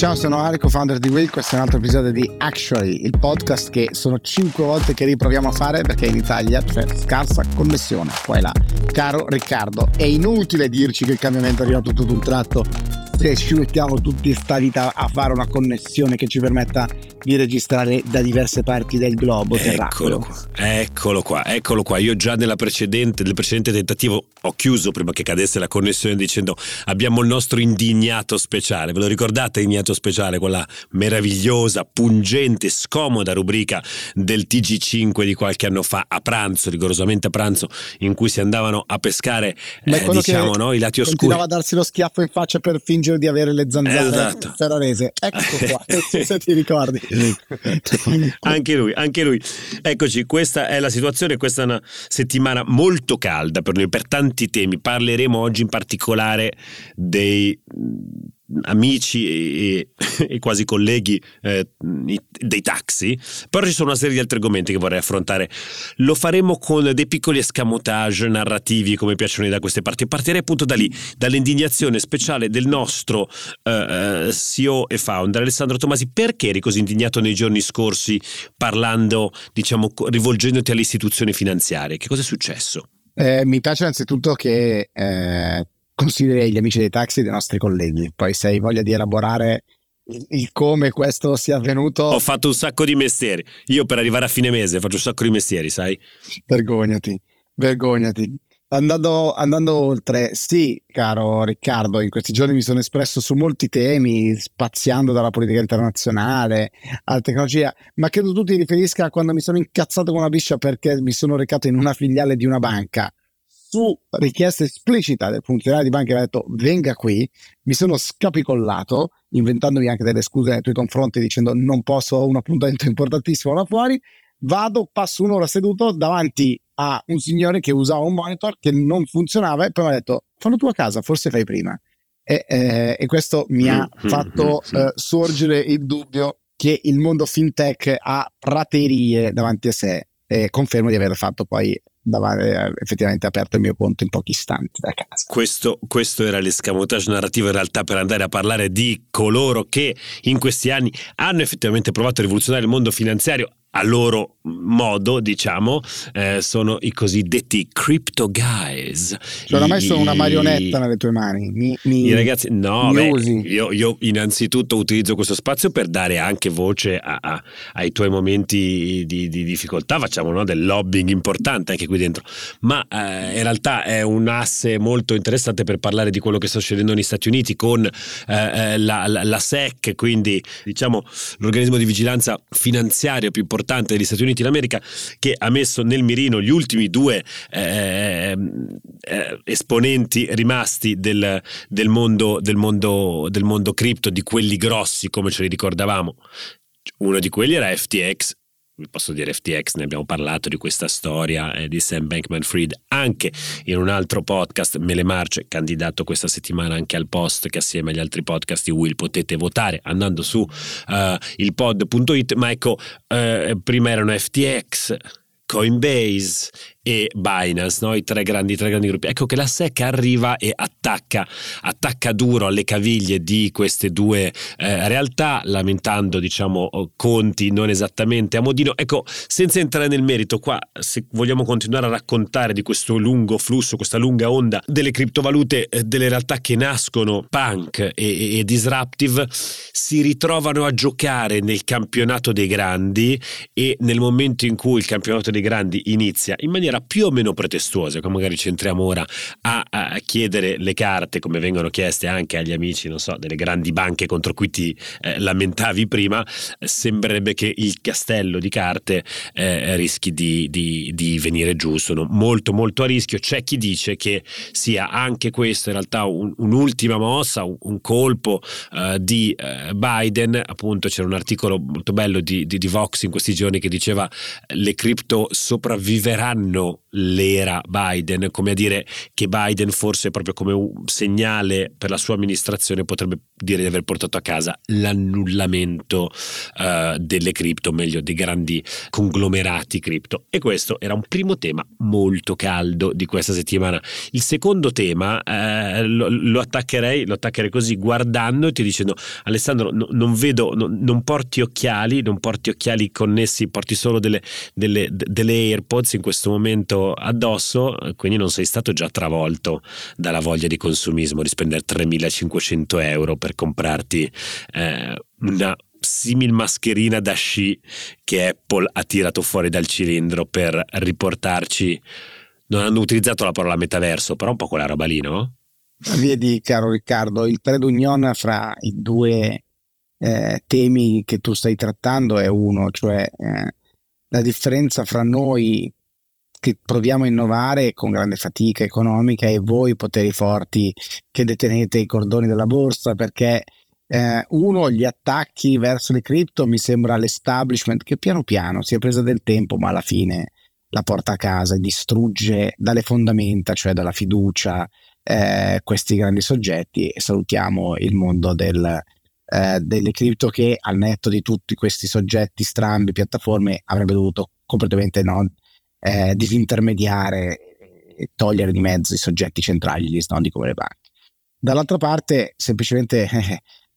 Ciao, sono Ari, co-founder di Will. Questo è un altro episodio di Actually, il podcast che sono 5 volte che riproviamo a fare perché in Italia c'è scarsa connessione. Poi là, caro Riccardo, è inutile dirci che il cambiamento arriva tutto d'un tratto se ci mettiamo tutti sta vita a fare una connessione che ci permetta di registrare da diverse parti del globo terracolo. Eccolo qua. Io già nel precedente tentativo ho chiuso prima che cadesse la connessione dicendo abbiamo il nostro indignato speciale. Ve lo ricordate indignato speciale? Quella meravigliosa, pungente, scomoda rubrica del TG5 di qualche anno fa a pranzo, rigorosamente a pranzo, in cui si andavano a pescare i lati oscuri. Continuava a darsi lo schiaffo in faccia per fingere di avere le zanzare ferrarese. Ecco qua, se ti ricordi. Anche lui. Eccoci, questa è la situazione, questa è una settimana molto calda per noi, per tanti temi. Parleremo oggi in particolare dei amici e quasi colleghi dei taxi, però ci sono una serie di altri argomenti che vorrei affrontare. Lo faremo con dei piccoli escamotage narrativi come piacciono da queste parti. Partirei appunto da lì, dall'indignazione speciale del nostro CEO e founder Alessandro Tomasi. Perché eri così indignato nei giorni scorsi parlando, rivolgendoti alle istituzioni finanziarie? Che cosa è successo? Mi piace innanzitutto che consideri gli amici dei taxi dei nostri colleghi, poi se hai voglia di elaborare il come questo sia avvenuto. Ho fatto un sacco di mestieri, io per arrivare a fine mese faccio un sacco di mestieri, sai? Vergognati. Andando oltre, sì, caro Riccardo, in questi giorni mi sono espresso su molti temi, spaziando dalla politica internazionale alla tecnologia, ma credo tu ti riferisca a quando mi sono incazzato con una biscia perché mi sono recato in una filiale di una banca. Su richiesta esplicita del funzionario di banca che ha detto venga qui, mi sono scapicollato, inventandomi anche delle scuse nei tuoi confronti dicendo non posso, ho un appuntamento importantissimo là fuori, passo un'ora seduto davanti a un signore che usava un monitor che non funzionava e poi mi ha detto fallo tu a casa, forse fai prima. E questo mi ha fatto sorgere il dubbio che il mondo fintech ha praterie davanti a sé, e confermo di aver fatto poi effettivamente aperto il mio conto in pochi istanti da casa. Questo era l'escamotage narrativo in realtà per andare a parlare di coloro che in questi anni hanno effettivamente provato a rivoluzionare il mondo finanziario a loro modo, sono i cosiddetti crypto guys. Cioè, ormai sono una marionetta nelle tue mani. I ragazzi, io innanzitutto utilizzo questo spazio per dare anche voce ai tuoi momenti di difficoltà, del lobbying importante anche qui dentro, ma in realtà è un asse molto interessante per parlare di quello che sta succedendo negli Stati Uniti con la SEC, quindi l'organismo di vigilanza finanziaria più importante degli Stati Uniti d'America, che ha messo nel mirino gli ultimi due esponenti rimasti del mondo cripto, di quelli grossi come ce li ricordavamo. Uno di quelli era FTX. Posso dire FTX, ne abbiamo parlato di questa storia di Sam Bankman-Fried anche in un altro podcast, Mele Marce, candidato questa settimana anche al post che assieme agli altri podcast di Will potete votare andando su ilpod.it, ma ecco, prima erano FTX, Coinbase e Binance, no? I tre grandi gruppi. Ecco che la SEC arriva e attacca duro alle caviglie di queste due realtà, lamentando conti non esattamente a modino. Ecco, senza entrare nel merito qua, se vogliamo continuare a raccontare di questo lungo flusso, questa lunga onda delle criptovalute, delle realtà che nascono punk e disruptive, si ritrovano a giocare nel campionato dei grandi, e nel momento in cui il campionato dei grandi inizia in maniera più o meno pretestuosa, come magari centriamo ora a chiedere le carte come vengono chieste anche agli amici delle grandi banche contro cui ti lamentavi prima, sembrerebbe che il castello di carte rischi di venire giù. Sono molto molto a rischio. C'è chi dice che sia anche questo in realtà un'ultima mossa, un colpo di Biden. Appunto, c'era un articolo molto bello di Vox in questi giorni che diceva le cripto sopravviveranno l'era Biden, come a dire che Biden forse proprio come un segnale per la sua amministrazione potrebbe dire di aver portato a casa l'annullamento delle cripto, meglio dei grandi conglomerati cripto. E questo era un primo tema molto caldo di questa settimana. Il secondo tema lo attaccherei così, guardandoti dicendo: Alessandro, non porti occhiali connessi, porti solo delle AirPods in questo momento addosso, quindi non sei stato già travolto dalla voglia di consumismo di spendere 3.500 euro per comprarti una simil mascherina da sci che Apple ha tirato fuori dal cilindro per riportarci, non hanno utilizzato la parola metaverso, però un po' quella roba lì, no? Vedi, caro Riccardo, il predunion fra i due temi che tu stai trattando è uno, cioè la differenza fra noi che proviamo a innovare con grande fatica economica e voi poteri forti che detenete i cordoni della borsa, perché uno, gli attacchi verso le cripto mi sembra l'establishment che piano piano si è presa del tempo ma alla fine la porta a casa e distrugge dalle fondamenta, cioè dalla fiducia, questi grandi soggetti, e salutiamo il mondo delle cripto che al netto di tutti questi soggetti strambi, piattaforme, avrebbe dovuto completamente disintermediare e togliere di mezzo i soggetti centrali, gli snodi come le banche. Dall'altra parte semplicemente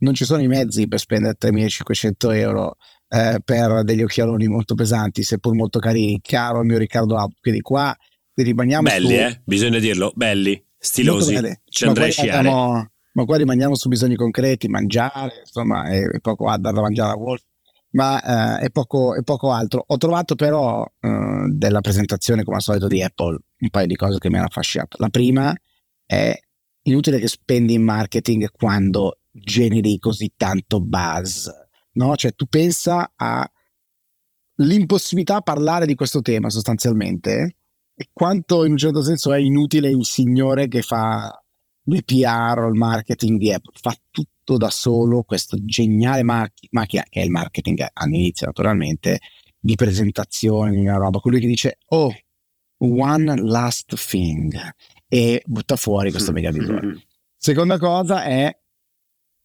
non ci sono i mezzi per spendere 3.500 euro per degli occhialoni molto pesanti, seppur molto carini, caro il mio Riccardo. Quindi qua rimaniamo belli, bisogna dirlo, belli, stilosi, ci andrei a sciare, ma qua rimaniamo su bisogni concreti, mangiare, insomma, è poco a dar da mangiare a Wolf, ma è poco altro. Ho trovato però della presentazione, come al solito, di Apple un paio di cose che mi hanno affascinato. La prima è: inutile che spendi in marketing quando generi così tanto buzz, no? Cioè tu pensa all'impossibilità a parlare di questo tema sostanzialmente, e quanto in un certo senso è inutile il signore che fa le PR o il marketing di Apple, fa tutto da solo, questa geniale macchina che è il marketing all'inizio naturalmente, di presentazione, di una roba, quello che dice "oh, one last thing" e butta fuori questo megavisore. Seconda cosa è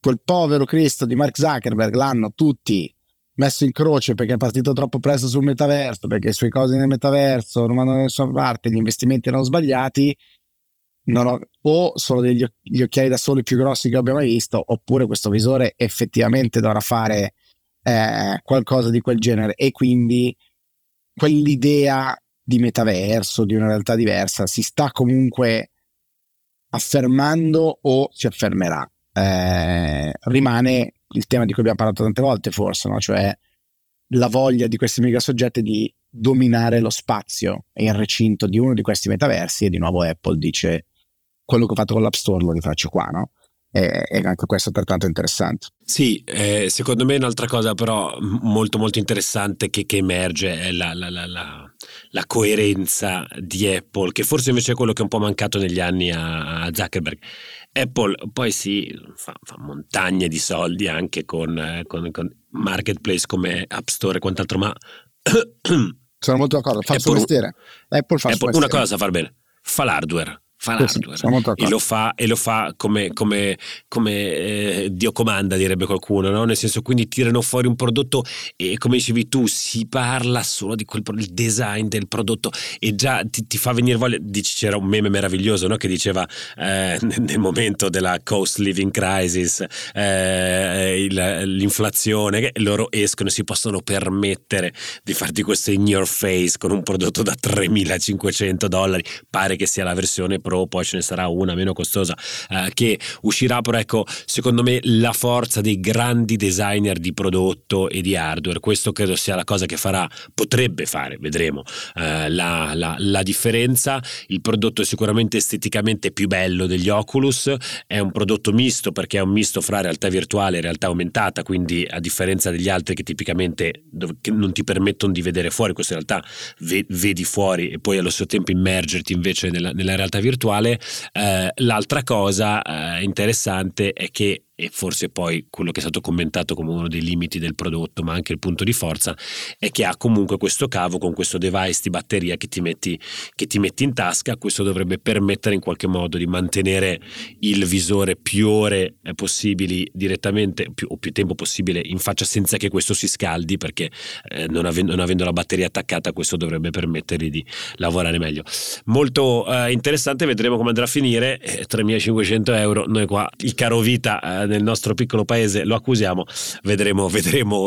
quel povero Cristo di Mark Zuckerberg, l'hanno tutti messo in croce perché è partito troppo presto sul metaverso, perché le sue cose nel metaverso non vanno da nessuna parte, gli investimenti erano sbagliati. Sono gli occhiali da sole più grossi che abbia mai visto, oppure questo visore effettivamente dovrà fare qualcosa di quel genere, e quindi quell'idea di metaverso, di una realtà diversa, si sta comunque affermando o si affermerà. Rimane il tema di cui abbiamo parlato tante volte forse, no? Cioè la voglia di questi mega soggetti di dominare lo spazio e il recinto di uno di questi metaversi, e di nuovo Apple dice: quello che ho fatto con l'App Store lo rifaccio qua, no? E anche questo è pertanto interessante. Sì, secondo me un'altra cosa però molto molto interessante che emerge è la coerenza di Apple, che forse invece è quello che è un po' mancato negli anni a Zuckerberg. Apple poi fa montagne di soldi anche con marketplace come App Store e quant'altro, ma sono molto d'accordo, fa il suo mestiere. Apple fa Apple, una cosa far bene, fa l'hardware. E lo fa come Dio comanda, direbbe qualcuno, no? Nel senso, quindi tirano fuori un prodotto e, come dicevi tu, si parla solo di quel il design del prodotto, e già ti fa venire voglia. Dici, c'era un meme meraviglioso, no? Che diceva nel momento della cost living crisis, l'inflazione, che loro escono e si possono permettere di farti questo in your face con un prodotto da $3.500, pare che sia la versione Pro, poi ce ne sarà una meno costosa che uscirà. Però ecco, secondo me la forza dei grandi designer di prodotto e di hardware, questo credo sia la cosa che potrebbe fare, vedremo, la differenza. Il prodotto è sicuramente esteticamente più bello degli Oculus, è un prodotto misto perché è un misto fra realtà virtuale e realtà aumentata, quindi a differenza degli altri che tipicamente che non ti permettono di vedere fuori, questo in realtà vedi fuori e poi allo stesso tempo immergerti invece nella realtà virtuale. L'altra cosa interessante è che e forse poi quello che è stato commentato come uno dei limiti del prodotto, ma anche il punto di forza, è che ha comunque questo cavo con questo device di batteria che ti metti in tasca. Questo dovrebbe permettere in qualche modo di mantenere il visore più ore possibili direttamente, più tempo possibile in faccia, senza che questo si scaldi, perché non avendo la batteria attaccata, questo dovrebbe permettergli di lavorare meglio. Molto interessante, vedremo come andrà a finire. 3.500 euro, noi qua il caro vita nel nostro piccolo paese lo accusiamo, vedremo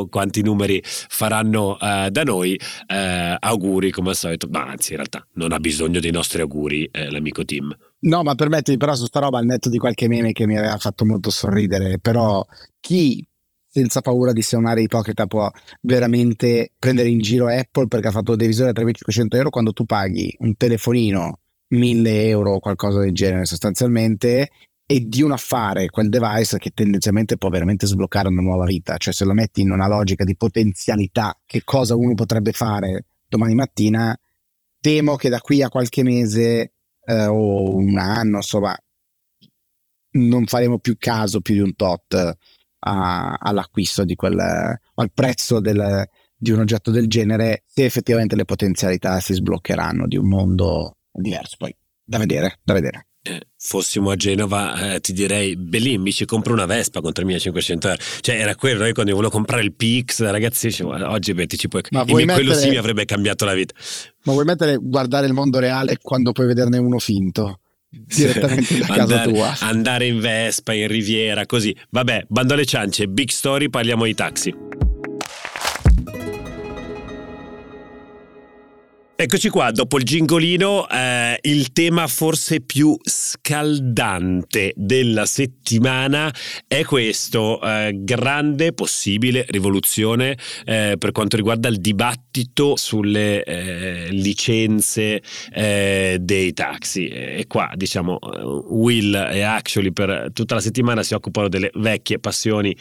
quanti numeri faranno da noi. Auguri come al solito, ma anzi in realtà non ha bisogno dei nostri auguri l'amico Tim. No, ma permettimi, però, su sta roba, al netto di qualche meme che mi aveva fatto molto sorridere, però chi senza paura di suonare ipocrita può veramente prendere in giro Apple perché ha fatto dei visori a 3.500 euro, quando tu paghi un telefonino 1.000 euro o qualcosa del genere sostanzialmente, e di un affare quel device che tendenzialmente può veramente sbloccare una nuova vita. Cioè, se lo metti in una logica di potenzialità, che cosa uno potrebbe fare domani mattina, temo che da qui a qualche mese o un anno, insomma, non faremo più caso più di un tot all'acquisto di quel, al prezzo di un oggetto del genere, se effettivamente le potenzialità si sbloccheranno di un mondo diverso. Poi da vedere. Fossimo a Genova ti direi Belin, mi ci compro una Vespa con 3.500 euro, cioè era quello. Io quando volevo comprare il PX, ragazzi, oggi beh, ti ci puoi, ma vuoi mettere... quello sì mi avrebbe cambiato la vita. Ma vuoi mettere guardare il mondo reale quando puoi vederne uno finto direttamente da casa tua, andare in Vespa in Riviera, così. Vabbè, bando alle ciance, big story, parliamo di taxi. Eccoci qua, dopo il gingolino, il tema forse più scaldante della settimana è questo, grande possibile rivoluzione per quanto riguarda il dibattito sulle licenze dei taxi. E qua, diciamo, Will e Actually per tutta la settimana si occupano delle vecchie passioni,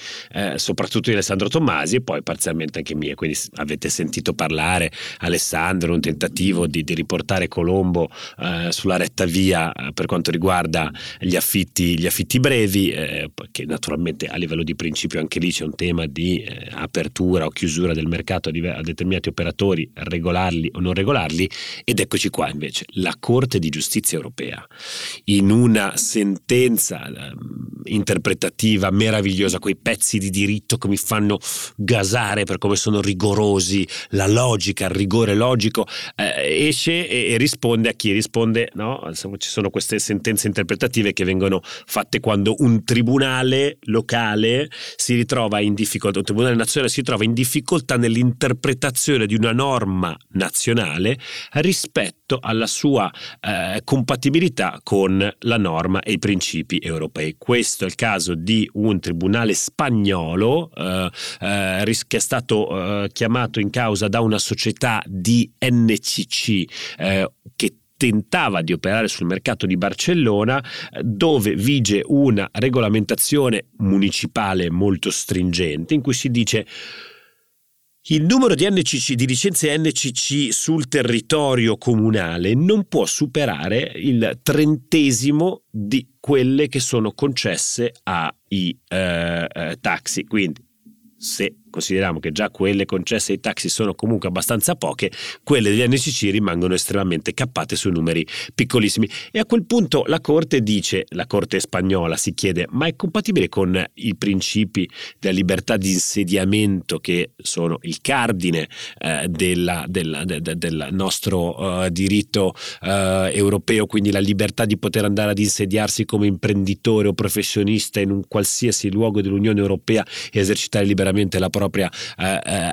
soprattutto di Alessandro Tomasi e poi parzialmente anche mie, quindi avete sentito parlare Alessandro, un tentativo di riportare Colombo sulla retta via per quanto riguarda gli affitti brevi, che naturalmente a livello di principio anche lì c'è un tema di apertura o chiusura del mercato a determinati operatori, regolarli o non regolarli. Ed eccoci qua invece, la Corte di Giustizia Europea, in una sentenza interpretativa meravigliosa, quei pezzi di diritto che mi fanno gasare per come sono rigorosi, la logica, il rigore logico, esce e risponde a chi risponde, no? Insomma, ci sono queste sentenze interpretative che vengono fatte quando un tribunale locale si ritrova in difficoltà, un tribunale nazionale si trova in difficoltà nell'interpretazione di una norma nazionale rispetto alla sua compatibilità con la norma e i principi europei. Questo è il caso di un tribunale spagnolo che è stato chiamato in causa da una società di NCC che tentava di operare sul mercato di Barcellona, dove vige una regolamentazione municipale molto stringente in cui si dice: il numero di NCC, di licenze NCC sul territorio comunale non può superare il 30° di quelle che sono concesse ai taxi. Quindi, se consideriamo che già quelle concesse ai taxi sono comunque abbastanza poche, quelle degli NCC rimangono estremamente cappate su numeri piccolissimi. E a quel punto la Corte dice, la Corte spagnola si chiede: ma è compatibile con i principi della libertà di insediamento, che sono il cardine del nostro diritto europeo, quindi la libertà di poter andare ad insediarsi come imprenditore o professionista in un qualsiasi luogo dell'Unione Europea e esercitare liberamente la propria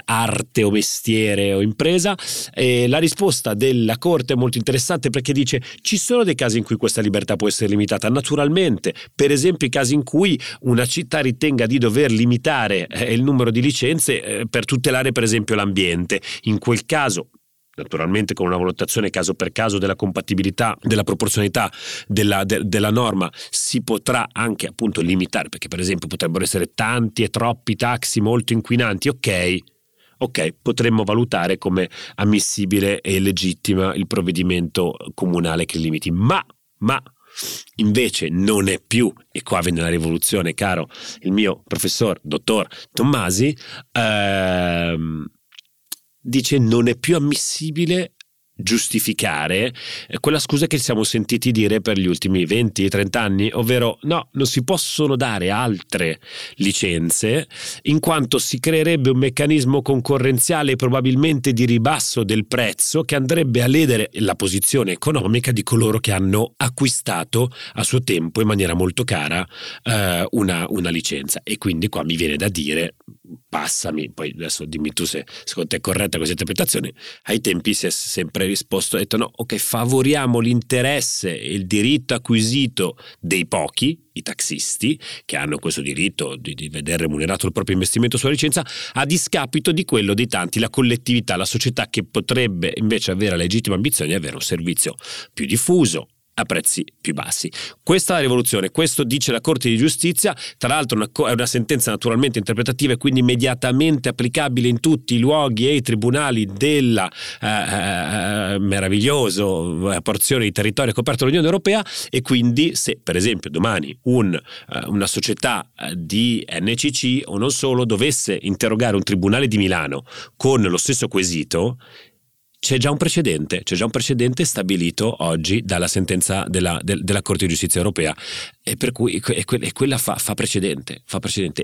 arte o mestiere o impresa? E la risposta della Corte è molto interessante, perché dice: ci sono dei casi in cui questa libertà può essere limitata, naturalmente, per esempio i casi in cui una città ritenga di dover limitare il numero di licenze per tutelare per esempio l'ambiente. In quel caso, naturalmente con una valutazione caso per caso della compatibilità, della proporzionalità della norma, si potrà anche appunto limitare, perché per esempio potrebbero essere tanti e troppi taxi molto inquinanti. Ok, potremmo valutare come ammissibile e legittima il provvedimento comunale che limiti, ma Invece non è più, e qua viene la rivoluzione, caro il mio professor, dottor Tomasi, dice non è più ammissibile giustificare quella scusa che siamo sentiti dire per gli ultimi 20-30 anni, ovvero no, non si possono dare altre licenze in quanto si creerebbe un meccanismo concorrenziale probabilmente di ribasso del prezzo che andrebbe a ledere la posizione economica di coloro che hanno acquistato a suo tempo in maniera molto cara una licenza. E quindi qua mi viene da dire, passami, poi adesso dimmi tu se secondo te è corretta questa interpretazione, ai tempi si è sempre risposto, ha detto no, ok, favoriamo l'interesse e il diritto acquisito dei pochi, i taxisti, che hanno questo diritto di vedere remunerato il proprio investimento sulla licenza, a discapito di quello dei tanti, la collettività, la società che potrebbe invece avere la legittima ambizione di avere un servizio più diffuso, a prezzi più bassi. Questa è la rivoluzione, questo dice la Corte di Giustizia, tra l'altro è una sentenza naturalmente interpretativa e quindi immediatamente applicabile in tutti i luoghi e i tribunali della meravigliosa porzione di territorio coperto dall'Unione Europea, e quindi se per esempio domani una società di NCC o non solo dovesse interrogare un tribunale di Milano con lo stesso quesito, c'è già un precedente stabilito oggi dalla sentenza della Corte di Giustizia Europea, e per cui quella fa precedente,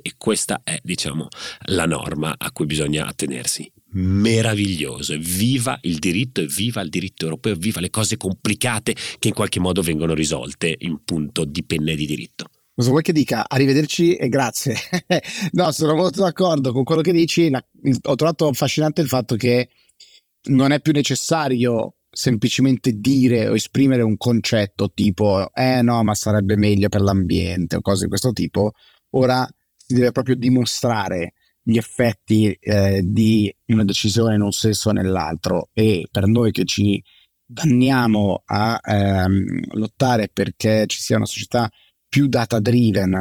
e questa è, diciamo, la norma a cui bisogna attenersi. Meraviglioso, viva il diritto, e viva il diritto europeo, viva le cose complicate che in qualche modo vengono risolte in punto di penne di diritto. Non so vuoi che dica arrivederci e grazie. No, sono molto d'accordo con quello che dici. Ho trovato affascinante il fatto che non è più necessario semplicemente dire o esprimere un concetto tipo no, ma sarebbe meglio per l'ambiente o cose di questo tipo. Ora si deve proprio dimostrare gli effetti di una decisione in un senso o nell'altro, e per noi che ci danniamo a lottare perché ci sia una società più data driven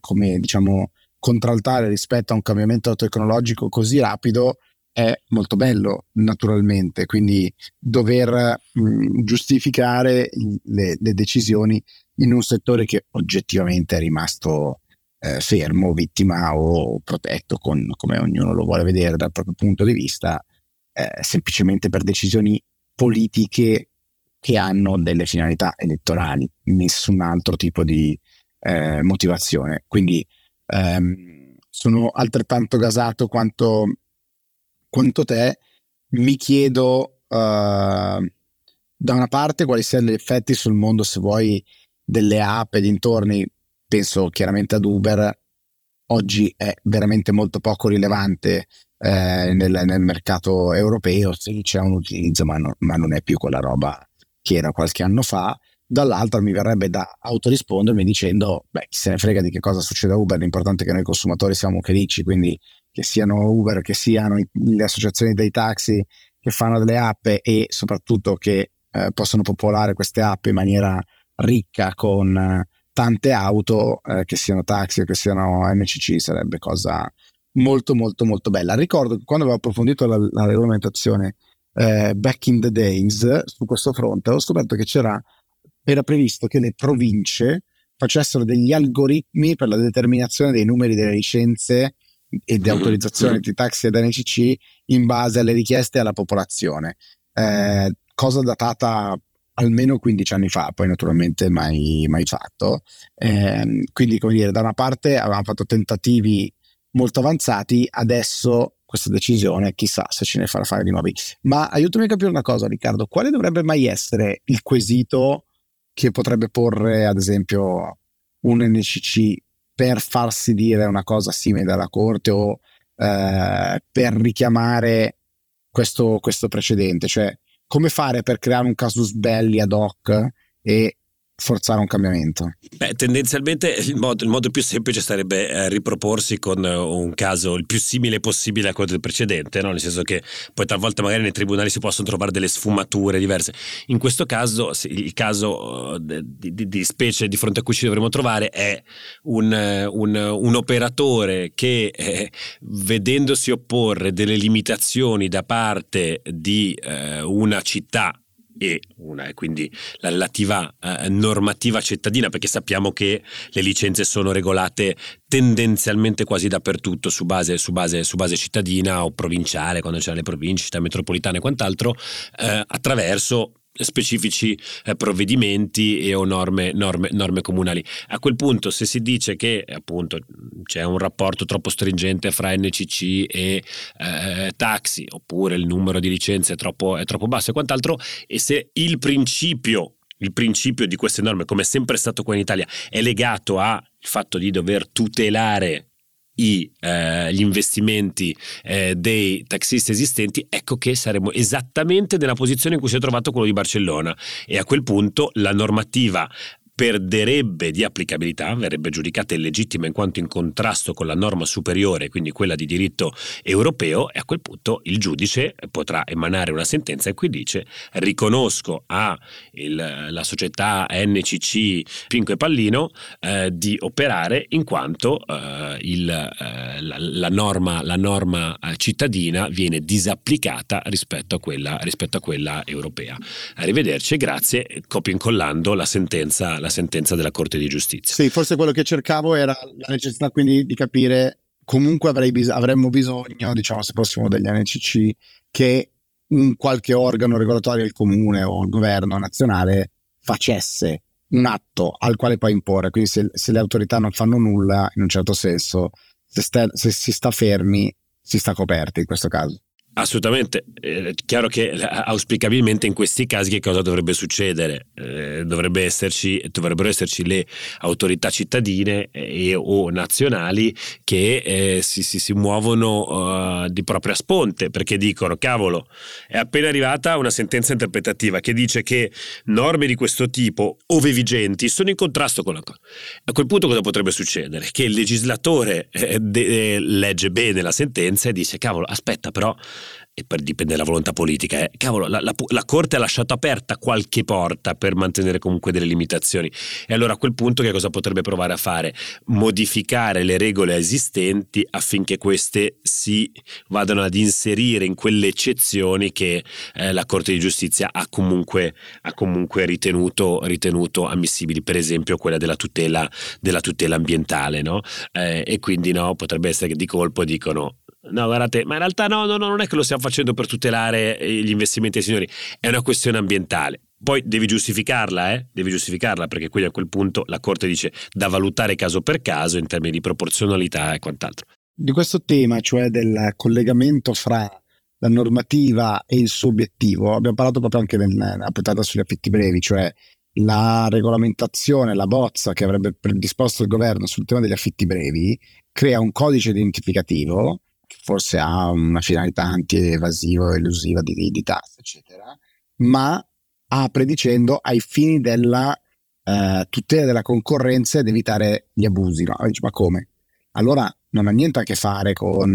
come, diciamo, contraltare rispetto a un cambiamento tecnologico così rapido, è molto bello naturalmente. Quindi dover giustificare le decisioni in un settore che oggettivamente è rimasto fermo, vittima o protetto, come ognuno lo vuole vedere dal proprio punto di vista, semplicemente per decisioni politiche che hanno delle finalità elettorali, nessun altro tipo di motivazione. Quindi sono altrettanto gasato quanto te. Mi chiedo da una parte quali siano gli effetti sul mondo, se vuoi, delle app e dintorni. Penso chiaramente ad Uber, oggi è veramente molto poco rilevante nel mercato europeo, sì c'è un utilizzo ma non è più quella roba che era qualche anno fa. Dall'altra mi verrebbe da autorispondermi dicendo chi se ne frega di che cosa succede a Uber, l'importante è che noi consumatori siamo felici, quindi che siano Uber, che siano le associazioni dei taxi che fanno delle app e soprattutto che possono popolare queste app in maniera ricca con tante auto, che siano taxi o che siano NCC, sarebbe cosa molto molto molto bella. Ricordo che quando avevo approfondito la regolamentazione back in the days su questo fronte, ho scoperto che era previsto che le province facessero degli algoritmi per la determinazione dei numeri delle licenze e di autorizzazione di taxi ed NCC in base alle richieste e alla popolazione, cosa datata almeno 15 anni fa, poi naturalmente mai fatto. Quindi, come dire, da una parte avevamo fatto tentativi molto avanzati, adesso questa decisione chissà se ce ne farà fare di nuovi. Ma aiutami a capire una cosa, Riccardo, quale dovrebbe mai essere il quesito che potrebbe porre ad esempio un NCC per farsi dire una cosa simile dalla Corte, o per richiamare questo precedente? Cioè, come fare per creare un casus belli ad hoc e forzare un cambiamento? Tendenzialmente il modo più semplice sarebbe riproporsi con un caso il più simile possibile a quello del precedente, no? Nel senso che poi talvolta magari nei tribunali si possono trovare delle sfumature diverse. In questo caso il caso di specie di fronte a cui ci dovremmo trovare è un operatore che vedendosi opporre delle limitazioni da parte di una città e una, quindi la relativa normativa cittadina, perché sappiamo che le licenze sono regolate tendenzialmente quasi dappertutto su base cittadina o provinciale, quando c'erano le province, città metropolitane e quant'altro, attraverso specifici provvedimenti e o norme comunali. A quel punto, se si dice che appunto c'è un rapporto troppo stringente fra NCC e taxi, oppure il numero di licenze è troppo basso e quant'altro, e se il principio di queste norme, come è sempre stato qua in Italia, è legato al fatto di dover tutelare gli investimenti dei taxisti esistenti, ecco che saremo esattamente nella posizione in cui si è trovato quello di Barcellona, e a quel punto la normativa perderebbe di applicabilità, verrebbe giudicata illegittima in quanto in contrasto con la norma superiore, quindi quella di diritto europeo, e a quel punto il giudice potrà emanare una sentenza in cui dice: riconosco alla società NCC Pinco e Pallino di operare, in quanto la norma cittadina viene disapplicata rispetto a quella europea. Arrivederci, grazie, copio incollando la sentenza della Corte di Giustizia. Sì, forse quello che cercavo era la necessità, quindi, di capire, comunque avremmo bisogno, diciamo, se fossimo degli NCC, che un qualche organo regolatorio, il comune o il governo nazionale, facesse un atto al quale poi imporre. Quindi se le autorità non fanno nulla, in un certo senso, se si sta fermi, si sta coperti in questo caso. Assolutamente, è chiaro che auspicabilmente in questi casi che cosa dovrebbe succedere? Dovrebbero esserci le autorità cittadine o nazionali che si muovono di propria sponte, perché dicono: cavolo, è appena arrivata una sentenza interpretativa che dice che norme di questo tipo, ove vigenti, sono in contrasto con la cosa. A quel punto cosa potrebbe succedere? Che il legislatore legge bene la sentenza e dice: cavolo, aspetta, però, e per dipende dalla volontà politica, cavolo, la Corte ha lasciato aperta qualche porta per mantenere comunque delle limitazioni, e allora a quel punto che cosa potrebbe provare a fare? Modificare le regole esistenti affinché queste si vadano ad inserire in quelle eccezioni che la Corte di Giustizia ha comunque ritenuto ammissibili, per esempio quella della tutela ambientale, no? E quindi no, potrebbe essere che di colpo dicono: no, guardate, ma in realtà no, non è che lo stiamo facendo per tutelare gli investimenti dei signori, è una questione ambientale. Poi devi giustificarla, perché quindi a quel punto la Corte dice: da valutare caso per caso in termini di proporzionalità e quant'altro. Di questo tema, cioè del collegamento fra la normativa e il suo obiettivo, abbiamo parlato proprio anche nella puntata sugli affitti brevi, cioè la regolamentazione, la bozza che avrebbe predisposto il governo sul tema degli affitti brevi crea un codice identificativo che forse ha una finalità anti-evasiva, elusiva di tasse, eccetera, ma apre dicendo: ai fini della tutela della concorrenza ed evitare gli abusi. No? Ma come? Allora non ha niente a che fare con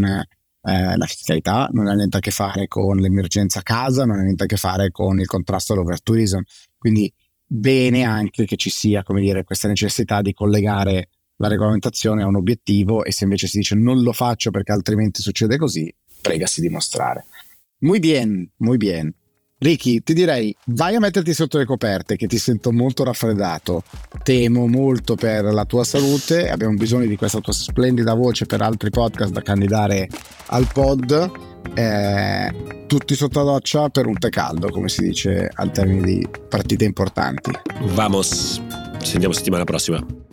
la fiscalità, non ha niente a che fare con l'emergenza casa, non ha niente a che fare con il contrasto all'overtourism. Quindi bene anche che ci sia, come dire, questa necessità di collegare la regolamentazione a un obiettivo, e se invece si dice non lo faccio perché altrimenti succede così, pregasi dimostrare. Muy bien, muy bien. Ricky, ti direi vai a metterti sotto le coperte, che ti sento molto raffreddato, temo molto per la tua salute, abbiamo bisogno di questa tua splendida voce per altri podcast da candidare al pod. Tutti sotto la doccia per un tè caldo, come si dice al termine di partite importanti. Vamos, ci sentiamo settimana prossima.